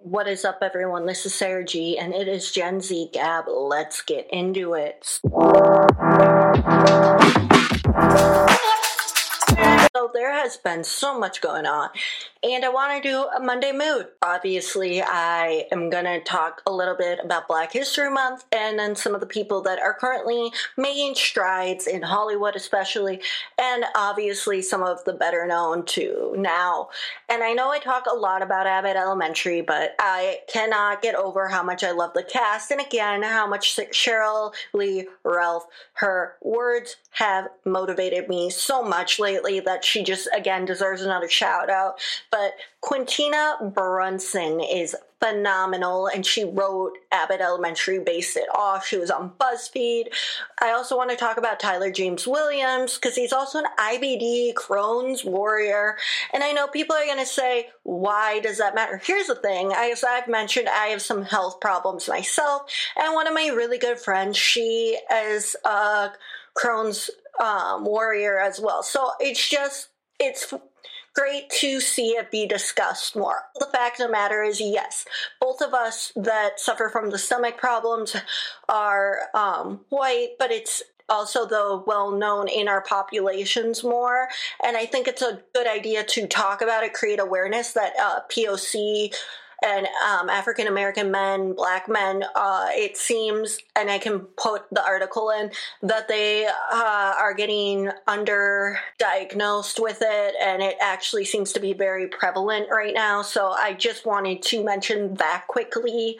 What is up, everyone? This is Sarah G, and it is Gen Z Gab. Let's get into it. So there has been so much going on, and I want to do a Monday mood. Obviously, I am going to talk a little bit about Black History Month, and then some of the people that are currently making strides in Hollywood especially, and obviously some of the better known to now. And I know I talk a lot about Abbott Elementary, but I cannot get over how much I love the cast, and again, how much Cheryl Lee Ralph, her words have motivated me so much lately that she just, again, deserves another shout out. But Quintina Brunson is phenomenal, and she wrote Abbott Elementary, based it off. She was on BuzzFeed. I also want to talk about Tyler James Williams, because he's also an IBD Crohn's warrior. And I know people are going to say, why does that matter? Here's the thing. As I've mentioned, I have some health problems myself, and one of my really good friends, she is a Crohn's warrior as well. So it's just, it's great to see it be discussed more. The fact of the matter is, yes, both of us that suffer from the stomach problems are white, but it's also, though, well known in our populations more. And I think it's a good idea to talk about it, create awareness that POC and African-American men, Black men, it seems, and I can put the article in, that they are getting underdiagnosed with it, and it actually seems to be very prevalent right now. So I just wanted to mention that quickly,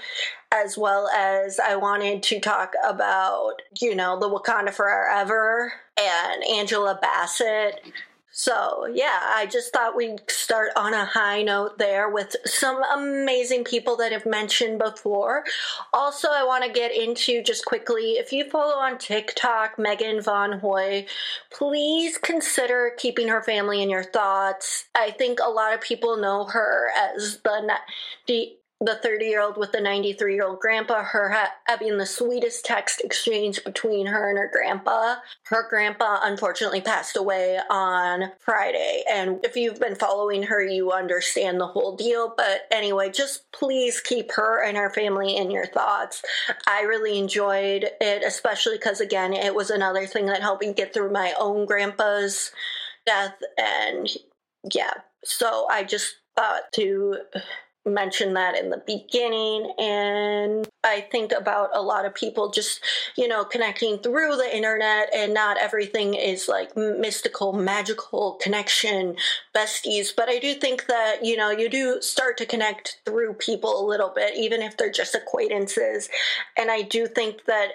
as well as I wanted to talk about, you know, the Wakanda Forever and Angela Bassett. So, yeah, I just thought we'd start on a high note there with some amazing people that I've mentioned before. Also, I want to get into just quickly, if you follow on TikTok, Megan Von Hoy, please consider keeping her family in your thoughts. I think a lot of people know her as the 30-year-old with the 93-year-old grandpa, her having the sweetest text exchange between her and her grandpa. Her grandpa, unfortunately, passed away on Friday, and if you've been following her, you understand the whole deal. But anyway, just please keep her and her family in your thoughts. I really enjoyed it, especially because, again, it was another thing that helped me get through my own grandpa's death, and yeah, so I just thought to mention that in the beginning. And I think about a lot of people just, you know, connecting through the internet, and not everything is like mystical, magical connection besties, but I do think that, you know, you do start to connect through people a little bit, even if they're just acquaintances. And I do think that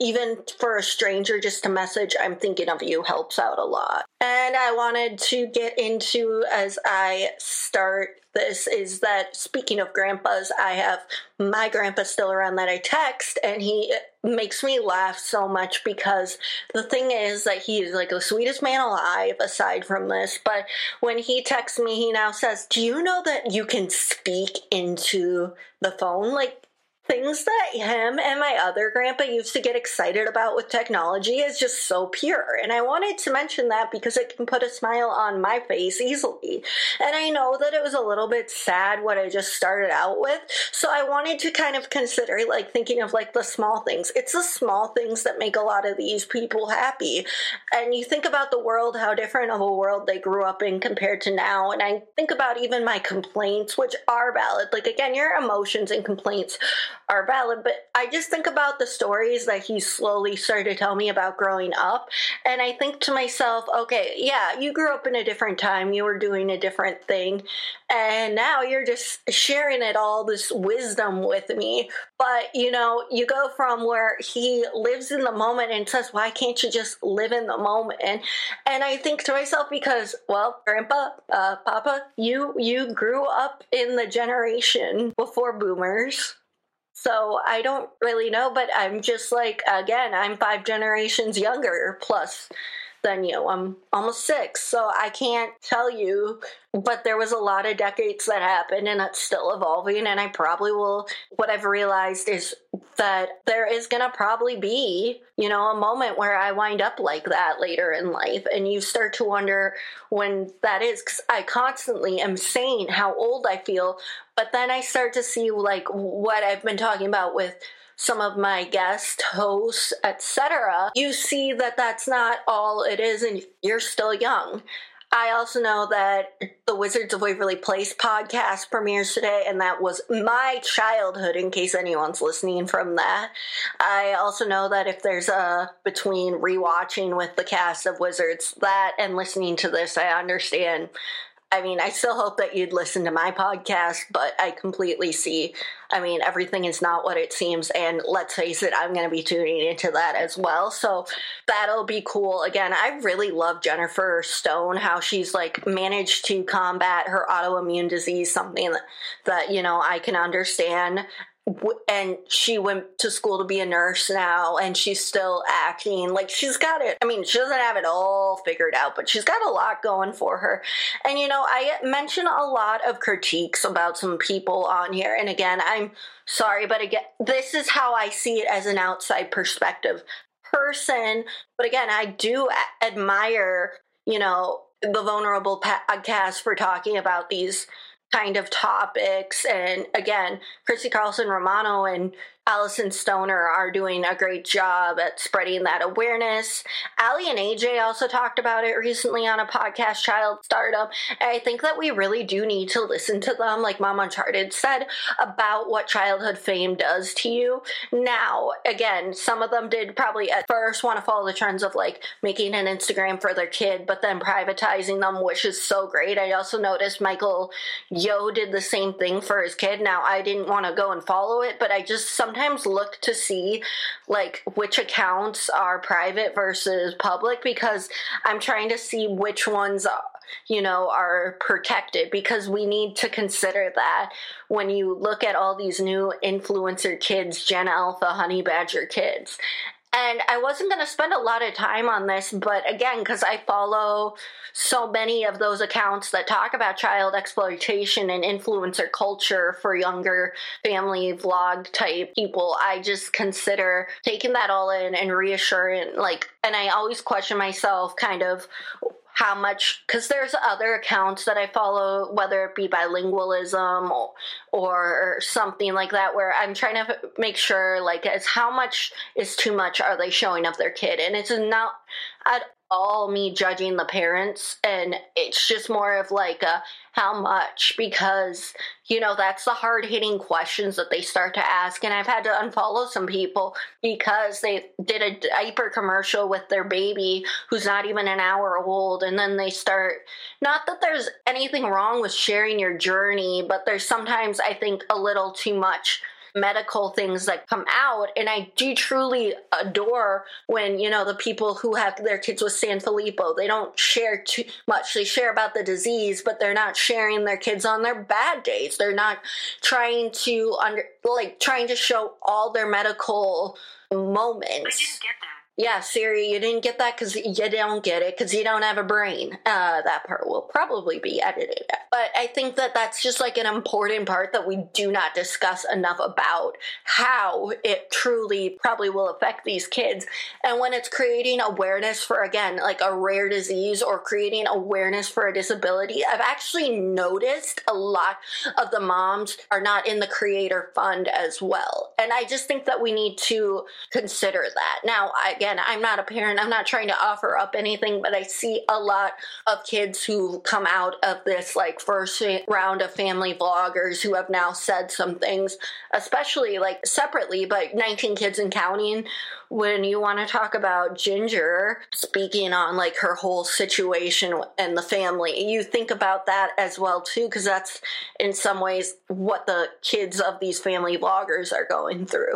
even for a stranger, just a message, "I'm thinking of you," helps out a lot. And I wanted to get into, as I start this, is that speaking of grandpas, I have my grandpa still around that I text, and he makes me laugh so much, because the thing is that he is like the sweetest man alive aside from this. But when he texts me, he now says, "Do you know that you can speak into the phone?" Like, things that him and my other grandpa used to get excited about with technology is just so pure. And I wanted to mention that because it can put a smile on my face easily. And I know that it was a little bit sad what I just started out with. So I wanted to kind of consider, like, thinking of, like, the small things. It's the small things that make a lot of these people happy. And you think about the world, how different of a world they grew up in compared to now. And I think about even my complaints, which are valid. Like, again, your emotions and complaints are valid, but I just think about the stories that he slowly started to tell me about growing up, and I think to myself, okay, yeah, you grew up in a different time, you were doing a different thing, and now you're just sharing it all, this wisdom with me. But, you know, you go from where he lives in the moment and says, why can't you just live in the moment? And I think to myself, because, well, Grandpa, Papa, you grew up in the generation before boomers. So I don't really know, but I'm just like, again, I'm 5 generations younger plus than you. I'm almost 6, so I can't tell you, but there was a lot of decades that happened, and it's still evolving, and I probably will, what I've realized is that there is going to probably be, you know, a moment where I wind up like that later in life. And you start to wonder when that is, because I constantly am saying how old I feel. But then I start to see, like, what I've been talking about with some of my guests, hosts, etc. You see that that's not all it is, and you're still young. I also know that the Wizards of Waverly Place podcast premieres today, and that was my childhood, in case anyone's listening from that. I also know that if there's a, between rewatching with the cast of Wizards, that and listening to this, I understand. I mean, I still hope that you'd listen to my podcast, but I completely see, I mean, everything is not what it seems, and let's face it, I'm going to be tuning into that as well, so that'll be cool. Again, I really love Jennifer Stone, how she's, like, managed to combat her autoimmune disease, something that, you know, I can understand, and she went to school to be a nurse now, and she's still acting like she's got it. I mean, she doesn't have it all figured out, but she's got a lot going for her. And, you know, I mention a lot of critiques about some people on here. And again, I'm sorry, but again, this is how I see it as an outside perspective person. But again, I do admire, you know, the Vulnerable podcast for talking about these kind of topics. And again, Christy Carlson Romano and Allison Stoner are doing a great job at spreading that awareness. Allie and AJ also talked about it recently on a podcast, Child Stardom. And I think that we really do need to listen to them, like Mom Uncharted said, about what childhood fame does to you. Now, again, some of them did probably at first want to follow the trends of, like, making an Instagram for their kid, but then privatizing them, which is so great. I also noticed Michael Yo did the same thing for his kid. Now, I didn't want to go and follow it, but I just sometimes look to see, like, which accounts are private versus public, because I'm trying to see which ones, you know, are protected, because we need to consider that when you look at all these new influencer kids, Gen Alpha, Honey Badger kids. And I wasn't going to spend a lot of time on this, but again, because I follow so many of those accounts that talk about child exploitation and influencer culture for younger family vlog type people, I just consider taking that all in and reassuring, like, and I always question myself kind of how much, because there's other accounts that I follow, whether it be bilingualism or something like that, where I'm trying to make sure, like, as how much is too much are they showing of their kid? And it's not at all me judging the parents, and it's just more of like a how much, because, you know, that's the hard-hitting questions that they start to ask. And I've had to unfollow some people because they did a diaper commercial with their baby who's not even an hour old, and then they start, not that there's anything wrong with sharing your journey, but there's sometimes, I think, a little too much medical things that come out. And I do truly adore when, you know, the people who have their kids with San Filippo, they don't share too much. They share about the disease, but they're not sharing their kids on their bad days. They're not trying to trying to show all their medical moments. I didn't get that. Yeah, Siri, you didn't get that because you don't get it because you don't have a brain. That part will probably be edited out. But I think that that's just, like, an important part that we do not discuss enough about how it truly probably will affect these kids. And when it's creating awareness for, again, like, a rare disease or creating awareness for a disability, I've actually noticed a lot of the moms are not in the creator fund as well. And I just think that we need to consider that. Now, Again, I'm not a parent. I'm not trying to offer up anything, but I see a lot of kids who come out of this, like, first round of family vloggers who have now said some things, especially, like, separately, but 19 kids and counting. When you want to talk about Ginger speaking on, like, her whole situation and the family, you think about that as well too, because that's in some ways what the kids of these family vloggers are going through.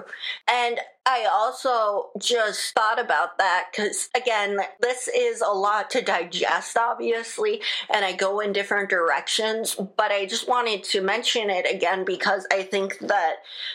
And I also just thought about that because, again, this is a lot to digest, obviously, and I go in different directions, but I just wanted to mention it again because I think that,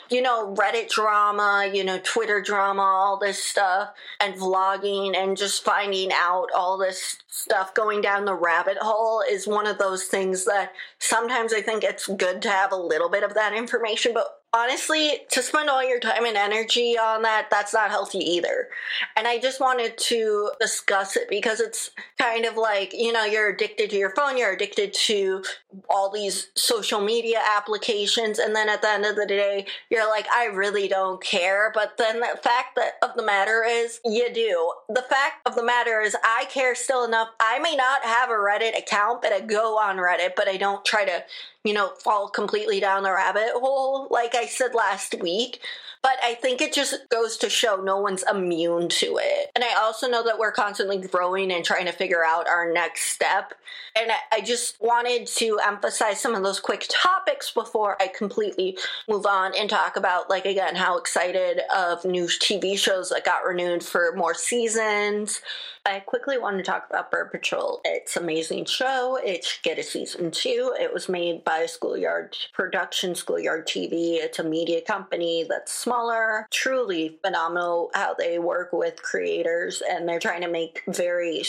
you know, Reddit drama, you know, Twitter drama, all this stuff, and vlogging, and just finding out all this stuff, going down the rabbit hole is one of those things that sometimes I think it's good to have a little bit of that information, but honestly, to spend all your time and energy on that, that's not healthy either. And I just wanted to discuss it because it's kind of like, you know, you're addicted to your phone, you're addicted to all these social media applications, and then at the end of the day, you're like, I really don't care. But then the fact of the matter is, you do. The fact of the matter is, I care still enough. I may not have a Reddit account, but I go on Reddit, but I don't try to, you know, fall completely down the rabbit hole, like I said last week. But I think it just goes to show no one's immune to it. And I also know that we're constantly growing and trying to figure out our next step. And I just wanted to emphasize some of those quick topics before I completely move on and talk about, like, again, how excited of new TV shows that got renewed for more seasons. I quickly want to talk about Bird Patrol. It's an amazing show. It should get a season 2. It was made by Schoolyard Production, Schoolyard TV. It's a media company that's smaller. Truly phenomenal how they work with creators, and they're trying to make very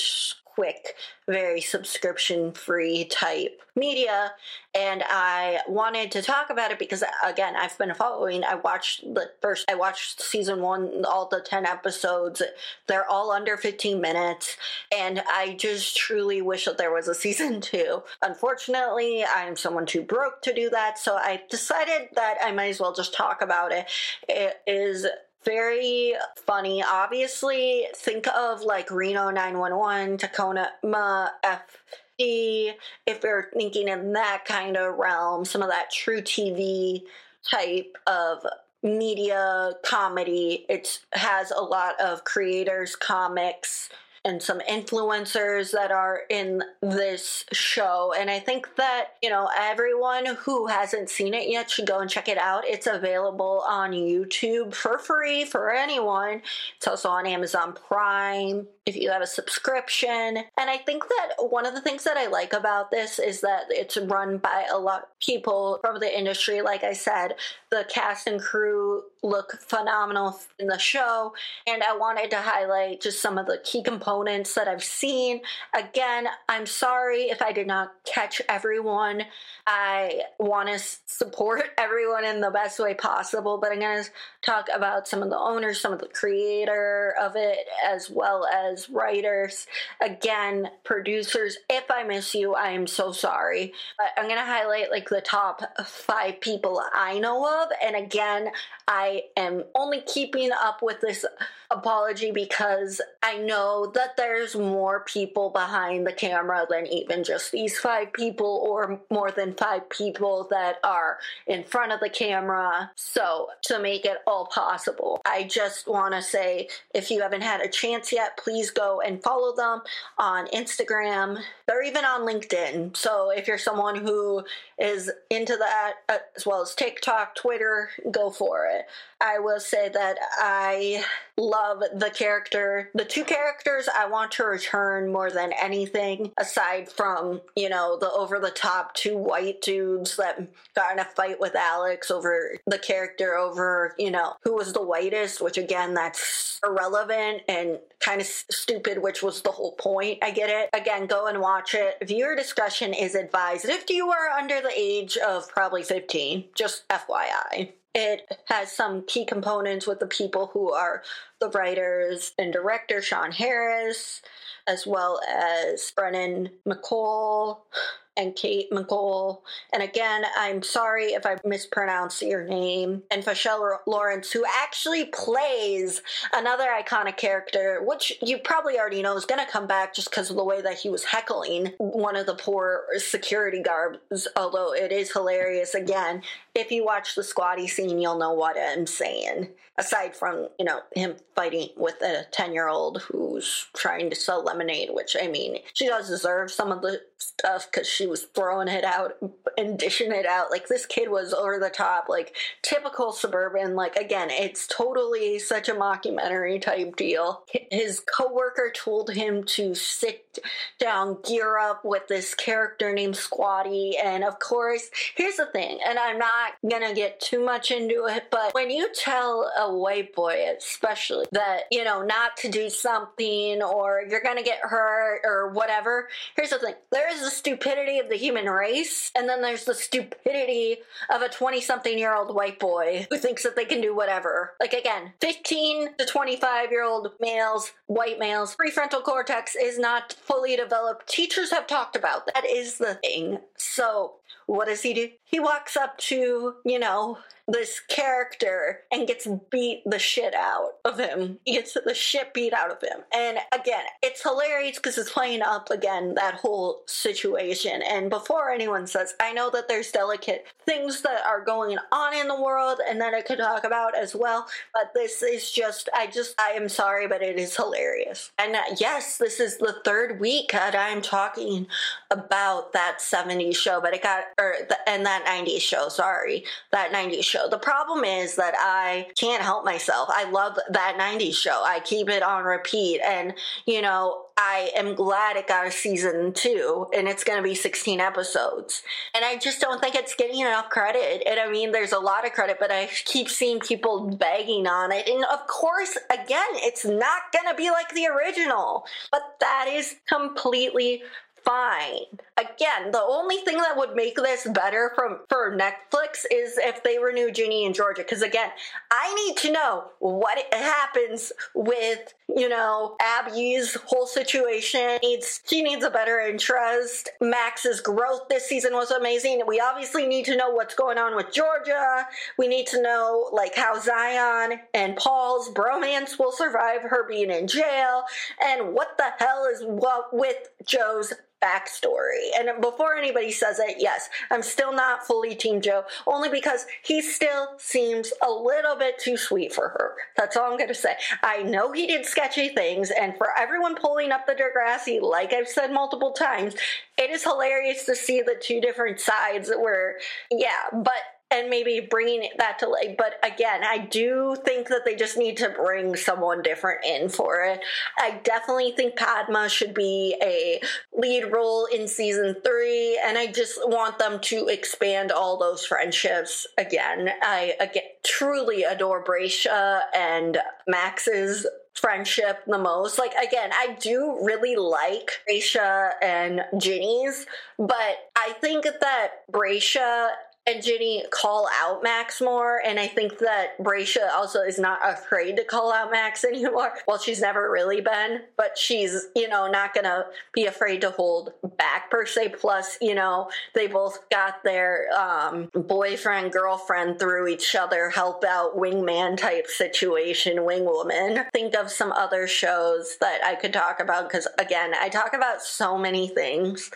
quick, very subscription-free type media. And I wanted to talk about it because, again, I've been following. I watched season 1, all the 10 episodes. They're all under 15 minutes. And I just truly wish that there was a season 2. Unfortunately, I'm someone too broke to do that. So I decided that I might as well just talk about it. It is very funny. Obviously, think of like Reno 911, Tacoma FD, if you're thinking in that kind of realm, some of that true TV type of media comedy. It has a lot of creators, comics, and some influencers that are in this show. And I think that, you know, everyone who hasn't seen it yet should go and check it out. It's available on YouTube for free for anyone. It's also on Amazon Prime if you have a subscription. And I think that one of the things that I like about this is that it's run by a lot of people from the industry. Like I said, the cast and crew look phenomenal in the show. And I wanted to highlight just some of the key components that I've seen. Again, I'm sorry if I did not catch everyone. I want to support everyone in the best way possible, but I'm going to talk about some of the owners, some of the creator of it, as well as writers. Again, producers, if I miss you, I am so sorry. But I'm going to highlight like the top 5 people I know of. And again, I am only keeping up with this apology because I know that there's more people behind the camera than even just these 5 people, or more than 5 people that are in front of the camera. So to make it all possible, I just want to say, if you haven't had a chance yet, please go and follow them on Instagram. They're even on LinkedIn. So if you're someone who is into that, as well as TikTok, Twitter, go for it. I will say that I love the character. The 2 characters I want to return more than anything, aside from, you know, the over-the-top 2 white dudes that got in a fight with Alex over the character over, you know, who was the whitest, which again, that's irrelevant and kind of stupid, which was the whole point. I get it. Again, go and watch it. Viewer discretion is advised if you are under the age of probably 15, just FYI. It has some key components with the people who are the writers and director, Sean Harris, as well as Brennan McColl and Kate McColl. And again, I'm sorry if I mispronounce your name. And Fashelle Lawrence, who actually plays another iconic character, which you probably already know is going to come back just because of the way that he was heckling one of the poor security guards, although it is hilarious. Again, if you watch the squatty scene, you'll know what I'm saying. Aside from, you know, him fighting with a 10-year-old who's trying to sell lemonade, which, I mean, she does deserve some of the stuff because she was throwing it out and dishing it out. Like, this kid was over the top, like, typical suburban. Like, again, it's totally such a mockumentary type deal. His coworker told him to sit down, gear up with this character named Squatty. And of course, here's the thing, and I'm not gonna get too much into it, but when you tell a white boy, especially, that, you know, not to do something or you're gonna get hurt or whatever, here's the thing, there is the stupidity of the human race, and then there's the stupidity of a 20-something-year-old white boy who thinks that they can do whatever. Like, again, 15 to 25-year-old males, white males, prefrontal cortex is not fully developed. Teachers have talked about that is the thing. So what does he do? He walks up to, you know, this character and gets beat the shit out of him. He gets the shit beat out of him. And again, it's hilarious because it's playing up again that whole situation. And before anyone says, I know that there's delicate things that are going on in the world and that I could talk about as well, but this is just, I am sorry, but it is hilarious. And yes, this is the third week that I'm talking about that 70s show, but it got, and that 90s show, sorry, that 90s show. The problem is that I can't help myself. I love that 90s show. I keep it on repeat. And, you know, I am glad it got a season 2, and it's going to be 16 episodes. And I just don't think it's getting enough credit. And I mean, there's a lot of credit, but I keep seeing people begging on it. And of course, again, it's not going to be like the original, but that is completely fine. Again, the only thing that would make this better for Netflix is if they renew Ginny and Georgia. Because again, I need to know what happens with, you know, Abby's whole situation. She needs a better interest. Max's growth this season was amazing. We obviously need to know what's going on with Georgia. We need to know, like, how Zion and Paul's bromance will survive her being in jail. And what the hell is what with Joe's backstory. And before anybody says it, yes, I'm still not fully Team Joe, only because he still seems a little bit too sweet for her. That's all I'm going to say. I know he did sketchy things, and for everyone pulling up the Degrassi, like I've said multiple times, it is hilarious to see the two different sides where, yeah, but and maybe bringing that to light. But again, I do think that they just need to bring someone different in for it. I definitely think Padma should be a lead role in season 3. And I just want them to expand all those friendships. Again, I truly adore Bracia and Max's friendship the most. Like, again, I do really like Bracia and Ginny's, but I think that Bracia and Ginny call out Max more, and I think that Bracia also is not afraid to call out Max anymore. Well, she's never really been, but she's, you know, not gonna be afraid to hold back per se. Plus, you know, they both got their boyfriend, girlfriend through each other, help out wingman type situation, wingwoman. Think of some other shows that I could talk about, because again, I talk about so many things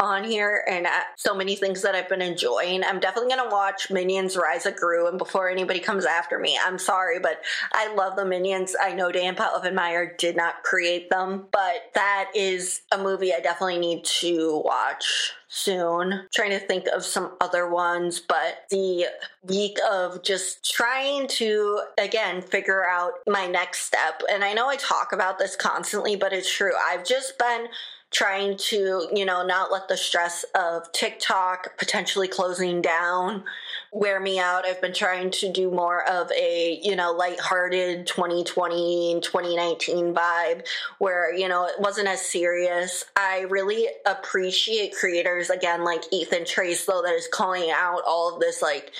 on here, and so many things that I've been enjoying. I'm definitely going to watch Minions Rise of Gru, and before anybody comes after me, I'm sorry, but I love the Minions. I know Dan Povenmire did not create them, but that is a movie I definitely need to watch soon. I'm trying to think of some other ones, but the week of just trying to, again, figure out my next step, and I know I talk about this constantly, but it's true. I've just been trying to, you know, not let the stress of TikTok potentially closing down wear me out. I've been trying to do more of a, you know, lighthearted 2020 and 2019 vibe where, you know, it wasn't as serious. I really appreciate creators, again, like Ethan Trace, though, that is calling out all of this, like,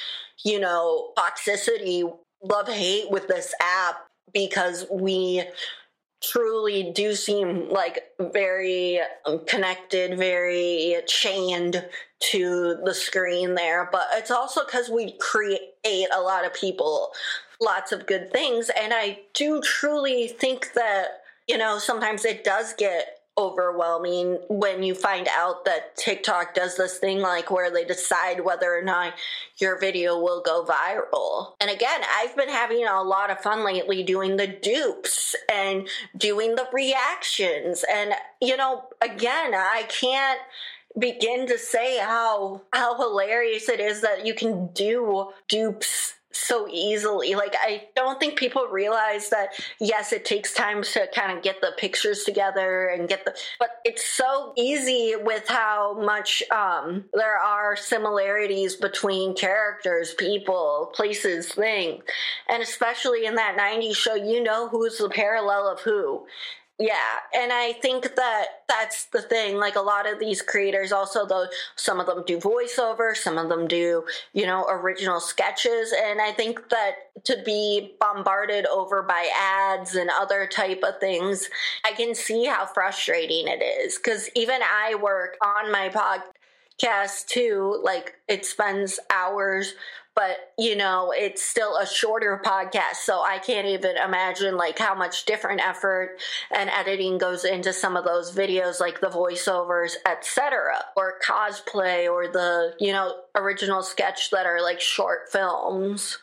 you know, toxicity, love-hate with this app, because we truly do seem like very connected, very chained to the screen there. But it's also because we create a lot of people lots of good things. And I do truly think that, you know, sometimes it does get overwhelming when you find out that TikTok does this thing like where they decide whether or not your video will go viral. And again, I've been having a lot of fun lately doing the dupes and doing the reactions. And, you know, again, I can't begin to say how hilarious it is that you can do dupes so easily. Like, I don't think people realize that, yes, it takes time to kind of get the pictures together and get the, but it's so easy with how much there are similarities between characters, people, places, things. And especially in that 90s show, you know who's the parallel of who. Yeah, and I think that that's the thing. Like, a lot of these creators also, though, some of them do voiceover, some of them do, you know, original sketches. And I think that to be bombarded over by ads and other type of things, I can see how frustrating it is. Because even I work on my podcast, too. Like, it spends hours, but, you know, it's still a shorter podcast, so I can't even imagine, like, how much different effort and editing goes into some of those videos, like the voiceovers, etc., or cosplay, or the, you know, original sketch that are, like, short films.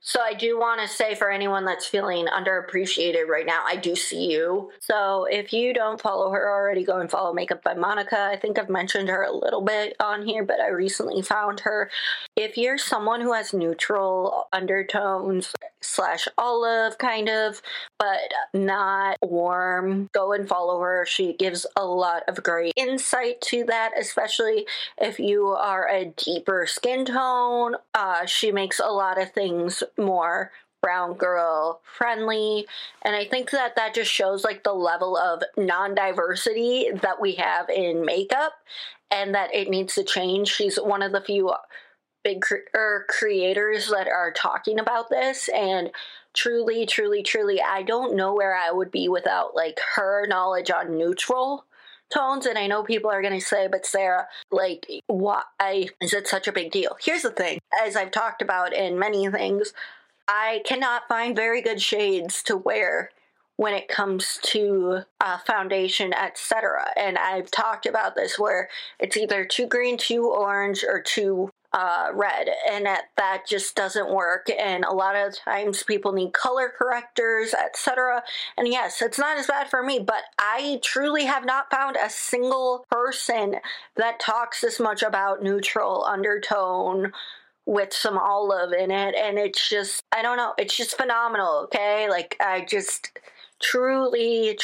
So I do want to say, for anyone that's feeling underappreciated right now, I do see you. So if you don't follow her already, go and follow Makeup by Monica. I think I've mentioned her a little bit on here, but I recently found her. If you're someone who has neutral undertones / olive, kind of, but not warm, go and follow her. She gives a lot of great insight to that, especially if you are a deeper skin tone. She makes a lot of things more brown girl friendly, and I think that that just shows, like, the level of non-diversity that we have in makeup, and that it needs to change. She's one of the few big creators that are talking about this, and truly, I don't know where I would be without, like, her knowledge on neutral tones. And I know people are going to say, but Sarah, like, why is it such a big deal? Here's the thing. As I've talked about in many things, I cannot find very good shades to wear when it comes to foundation, etc. And I've talked about this, where it's either too green, too orange, or too red, and that just doesn't work. And a lot of times people need color correctors, etc. And yes, it's not as bad for me, but I truly have not found a single person that talks this much about neutral undertone with some olive in it. And it's just, I don't know, it's just phenomenal, okay? Like, I just truly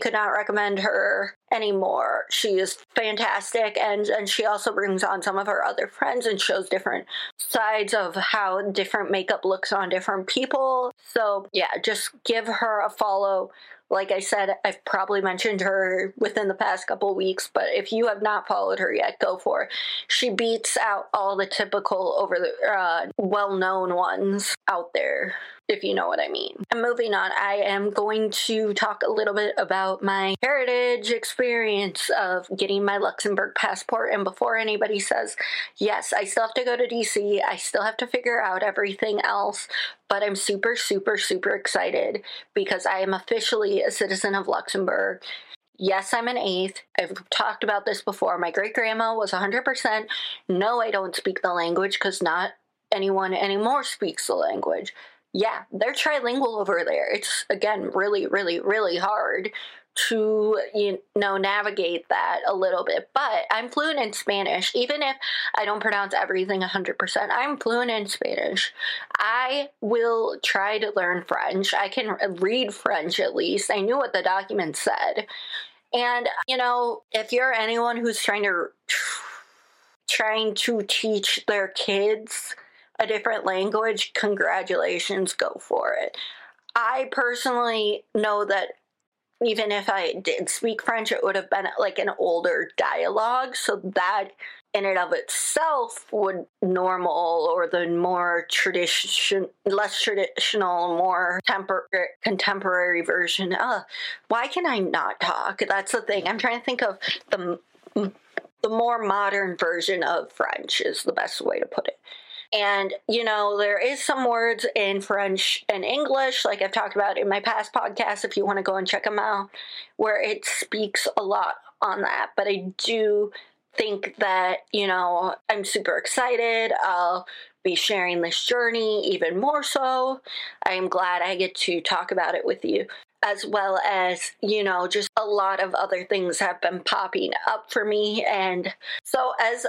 could not recommend her anymore. She is fantastic, and she also brings on some of her other friends and shows different sides of how different makeup looks on different people. So yeah, just give her a follow. Like I said, I've probably mentioned her within the past couple weeks, but if you have not followed her yet, go for it. She beats out all the typical well-known ones out there, if you know what I mean. And moving on, I am going to talk a little bit about my heritage experience of getting my Luxembourg passport. And before anybody says, yes, I still have to go to DC, I still have to figure out everything else, but I'm super excited because I am officially a citizen of Luxembourg. Yes, I'm an eighth. I've talked about this before. My great-grandma was 100%. No, I don't speak the language, because not anyone anymore speaks the language. Yeah, they're trilingual over there. It's, again, really hard to, you know, navigate that a little bit. But I'm fluent in Spanish. Even if I don't pronounce everything 100%, I'm fluent in Spanish. I will try to learn French. I can read French, at least. I knew what the document said. And, you know, if you're anyone who's trying to teach their kids a different language, congratulations, go for it. I personally know that even if I did speak French, it would have been like an older dialogue. So that in and of itself would normal, or the more less traditional, more contemporary version. Why can I not talk? That's the thing. I'm trying to think of the more modern version of French is the best way to put it. And, you know, there is some words in French and English, like I've talked about in my past podcasts, if you want to go and check them out, where it speaks a lot on that. But I do think that, you know, I'm super excited. I'll be sharing this journey even more so. I am glad I get to talk about it with you, as well as, you know, just a lot of other things have been popping up for me. And so as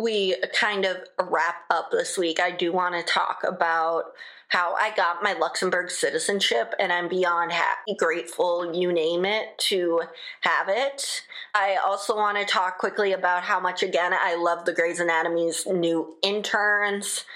we kind of wrap up this week, I do want to talk about how I got my Luxembourg citizenship, and I'm beyond happy, grateful, you name it, to have it. I also want to talk quickly about how much, again, I love the Grey's Anatomy's new interns.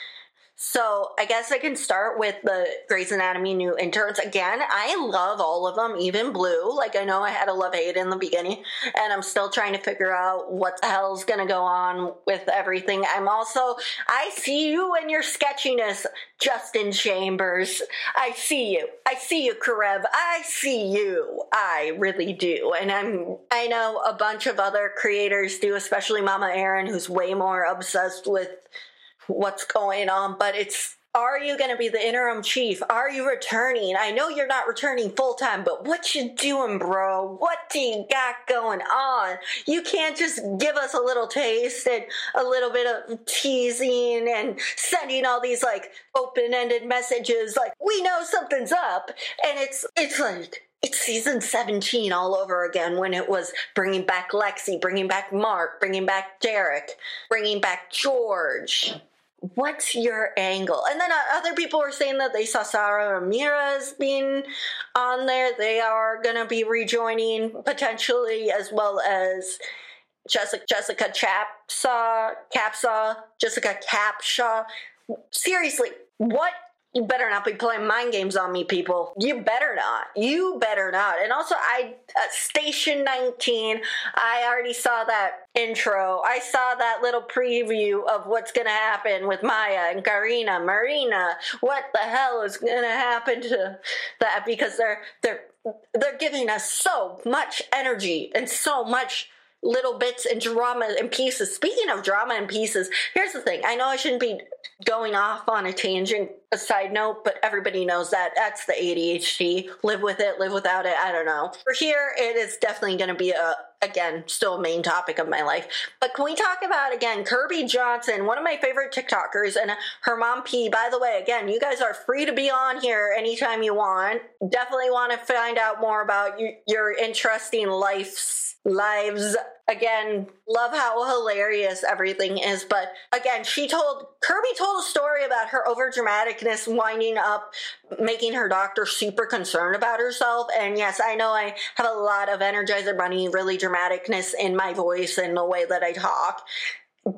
So I guess I can start with the Grey's Anatomy new interns. Again, I love all of them, even Blue. Like, I know I had a love-hate in the beginning, and I'm still trying to figure out what the hell's going to go on with everything. I'm also, I see you and your sketchiness, Justin Chambers. I see you. I see you, Karev. I see you. I really do. And I know a bunch of other creators do, especially Mama Erin, who's way more obsessed with what's going on, but it's, are you going to be the interim chief? Are you returning? I know you're not returning full-time, but what you doing, bro? What do you got going on? You can't just give us a little taste and a little bit of teasing and sending all these, like, open-ended messages, like, we know something's up, and it's like... It's season 17 all over again when it was bringing back Lexi, bringing back Mark, bringing back Derek, bringing back George. What's your angle? And then other people were saying that they saw Sara Ramirez being on there. They are going to be rejoining potentially, as well as Jessica Capshaw. Seriously, what? You better not be playing mind games on me, people. You better not. You better not. And also, Station 19, I already saw that intro. I saw that little preview of what's going to happen with Maya and Karina, Marina. What the hell is going to happen to that? Because they're giving us so much energy and so much little bits and drama and pieces. Speaking of drama and pieces, here's the thing. I know I shouldn't be going off on a tangent, a side note, but everybody knows that. That's the ADHD. Live with it, live without it. I don't know. For here, it is definitely going to be still a main topic of my life. But can we talk about, again, Kirby Johnson, one of my favorite TikTokers, and her mom P. By the way, again, you guys are free to be on here anytime you want. Definitely want to find out more about your interesting lives. Again, love how hilarious everything is. But again, Kirby told a story about her overdramaticness winding up making her doctor super concerned about herself. And yes, I know I have a lot of Energizer Bunny, really dramaticness in my voice and the way that I talk.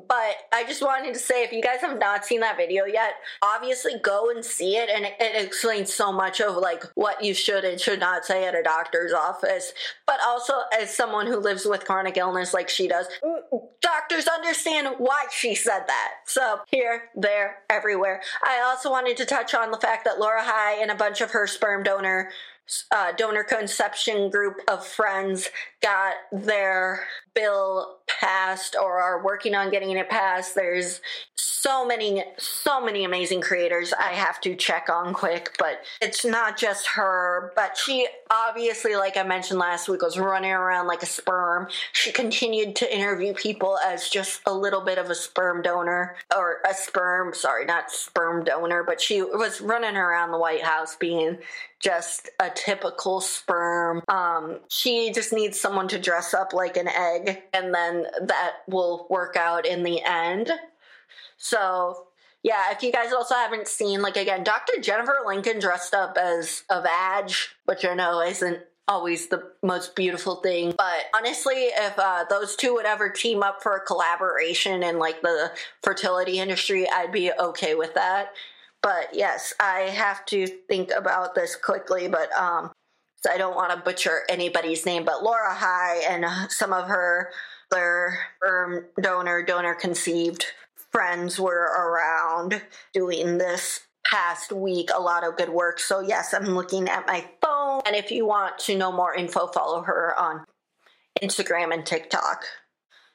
But I just wanted to say, if you guys have not seen that video yet, obviously go and see it. And it explains so much of, like, what you should and should not say at a doctor's office. But also, as someone who lives with chronic illness like she does, doctors understand why she said that. So here, there, everywhere. I also wanted to touch on the fact that Laura High and a bunch of her sperm donor conception group of friends got their bill passed or are working on getting it passed. There's so many amazing creators I have to check on quick, but it's not just her, but she obviously, like I mentioned last week, was running around like a sperm. She continued to interview people as just a little bit of a sperm donor or a sperm, sorry, not sperm donor, but she was running around the White House being just a typical sperm. She just needs someone to dress up like an egg, and then that will work out in the end. So, yeah, if you guys also haven't seen, like, again, Dr. Jennifer Lincoln dressed up as a vag, which I know isn't always the most beautiful thing. But honestly, if those two would ever team up for a collaboration in, like, the fertility industry, I'd be okay with that. But yes, I have to think about this quickly, but so I don't want to butcher anybody's name, but Laura High and some of her donor-conceived friends were around doing this past week. A lot of good work. So yes, I'm looking at my phone. And if you want to know more info, follow her on Instagram and TikTok.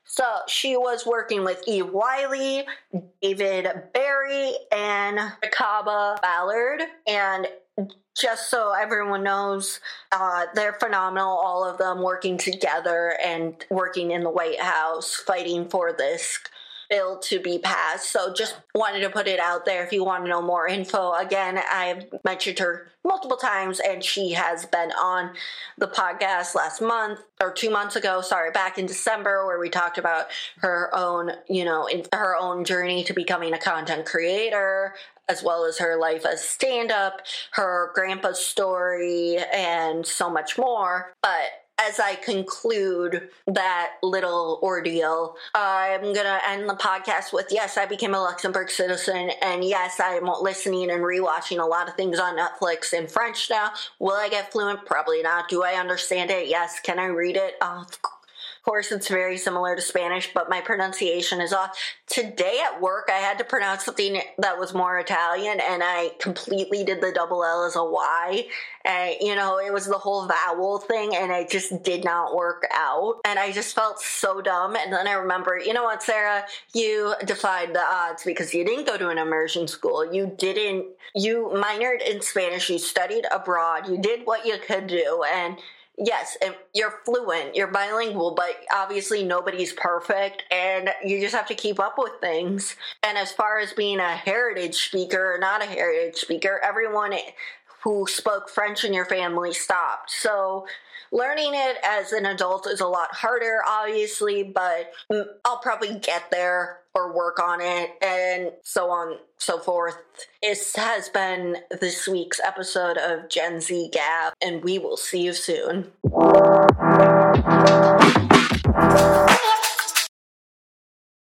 So she was working with E. Wiley, David Barry, and Jacoba Ballard. And just so everyone knows, they're phenomenal, all of them working together and working in the White House, fighting for this bill to be passed. So just wanted to put it out there if you want to know more info. Again, I've mentioned her multiple times, and she has been on the podcast last month or 2 months ago, back in December, where we talked about her own, her own journey to becoming a content creator, as well as her life as stand-up, her grandpa's story, and so much more. But as I conclude that little ordeal, I'm going to end the podcast with, yes, I became a Luxembourg citizen, and yes, I'm listening and rewatching a lot of things on Netflix in French now. Will I get fluent? Probably not. Do I understand it? Yes. Can I read it? Of course, it's very similar to Spanish, but my pronunciation is off. Today at work, I had to pronounce something that was more Italian, and I completely did the double L as a Y. And, you know, it was the whole vowel thing, and it just did not work out. And I just felt so dumb. And then I remember, you know what, Sarah? You defied the odds because you didn't go to an immersion school. You minored in Spanish. You studied abroad. You did what you could do, and yes, and you're fluent, you're bilingual, but obviously nobody's perfect, and you just have to keep up with things. And as far as being a heritage speaker or not a heritage speaker, everyone who spoke French in your family stopped. So learning it as an adult is a lot harder, obviously, but I'll probably get there or work on it, and so on, so forth. This has been this week's episode of Gen Z Gab, and we will see you soon.